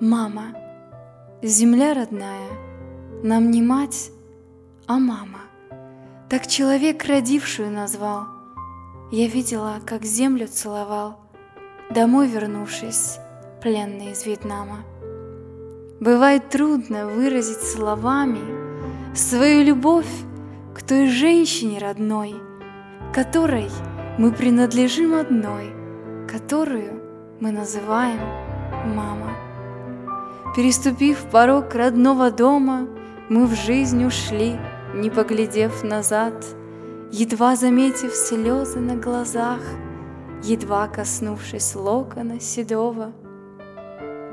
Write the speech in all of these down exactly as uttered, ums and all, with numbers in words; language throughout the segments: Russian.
Мама, земля родная, нам не мать, а мама. Так человек родившую назвал. Я видела, как землю целовал, домой вернувшись, пленный из Вьетнама. Бывает трудно выразить словами свою любовь к той женщине родной, которой мы принадлежим одной, которую мы называем мама. Переступив порог родного дома, мы в жизнь ушли, не поглядев назад, едва заметив слезы на глазах, едва коснувшись локона седого.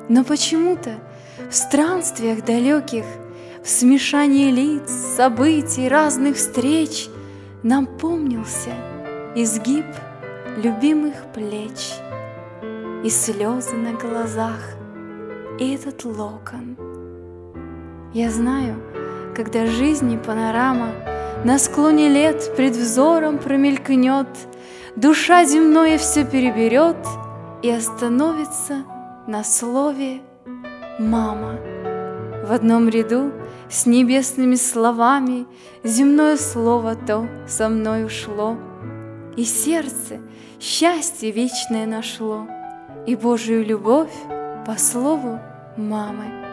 Но почему-то в странствиях далеких, в смешании лиц, событий, разных встреч нам помнился изгиб любимых плеч и слезы на глазах, и этот локон. Я знаю, когда жизни панорама на склоне лет пред взором промелькнет, душа земное все переберет и остановится на слове «мама». В одном ряду с небесными словами земное слово то со мной ушло, и сердце счастье вечное нашло, и Божию любовь по слову мамы.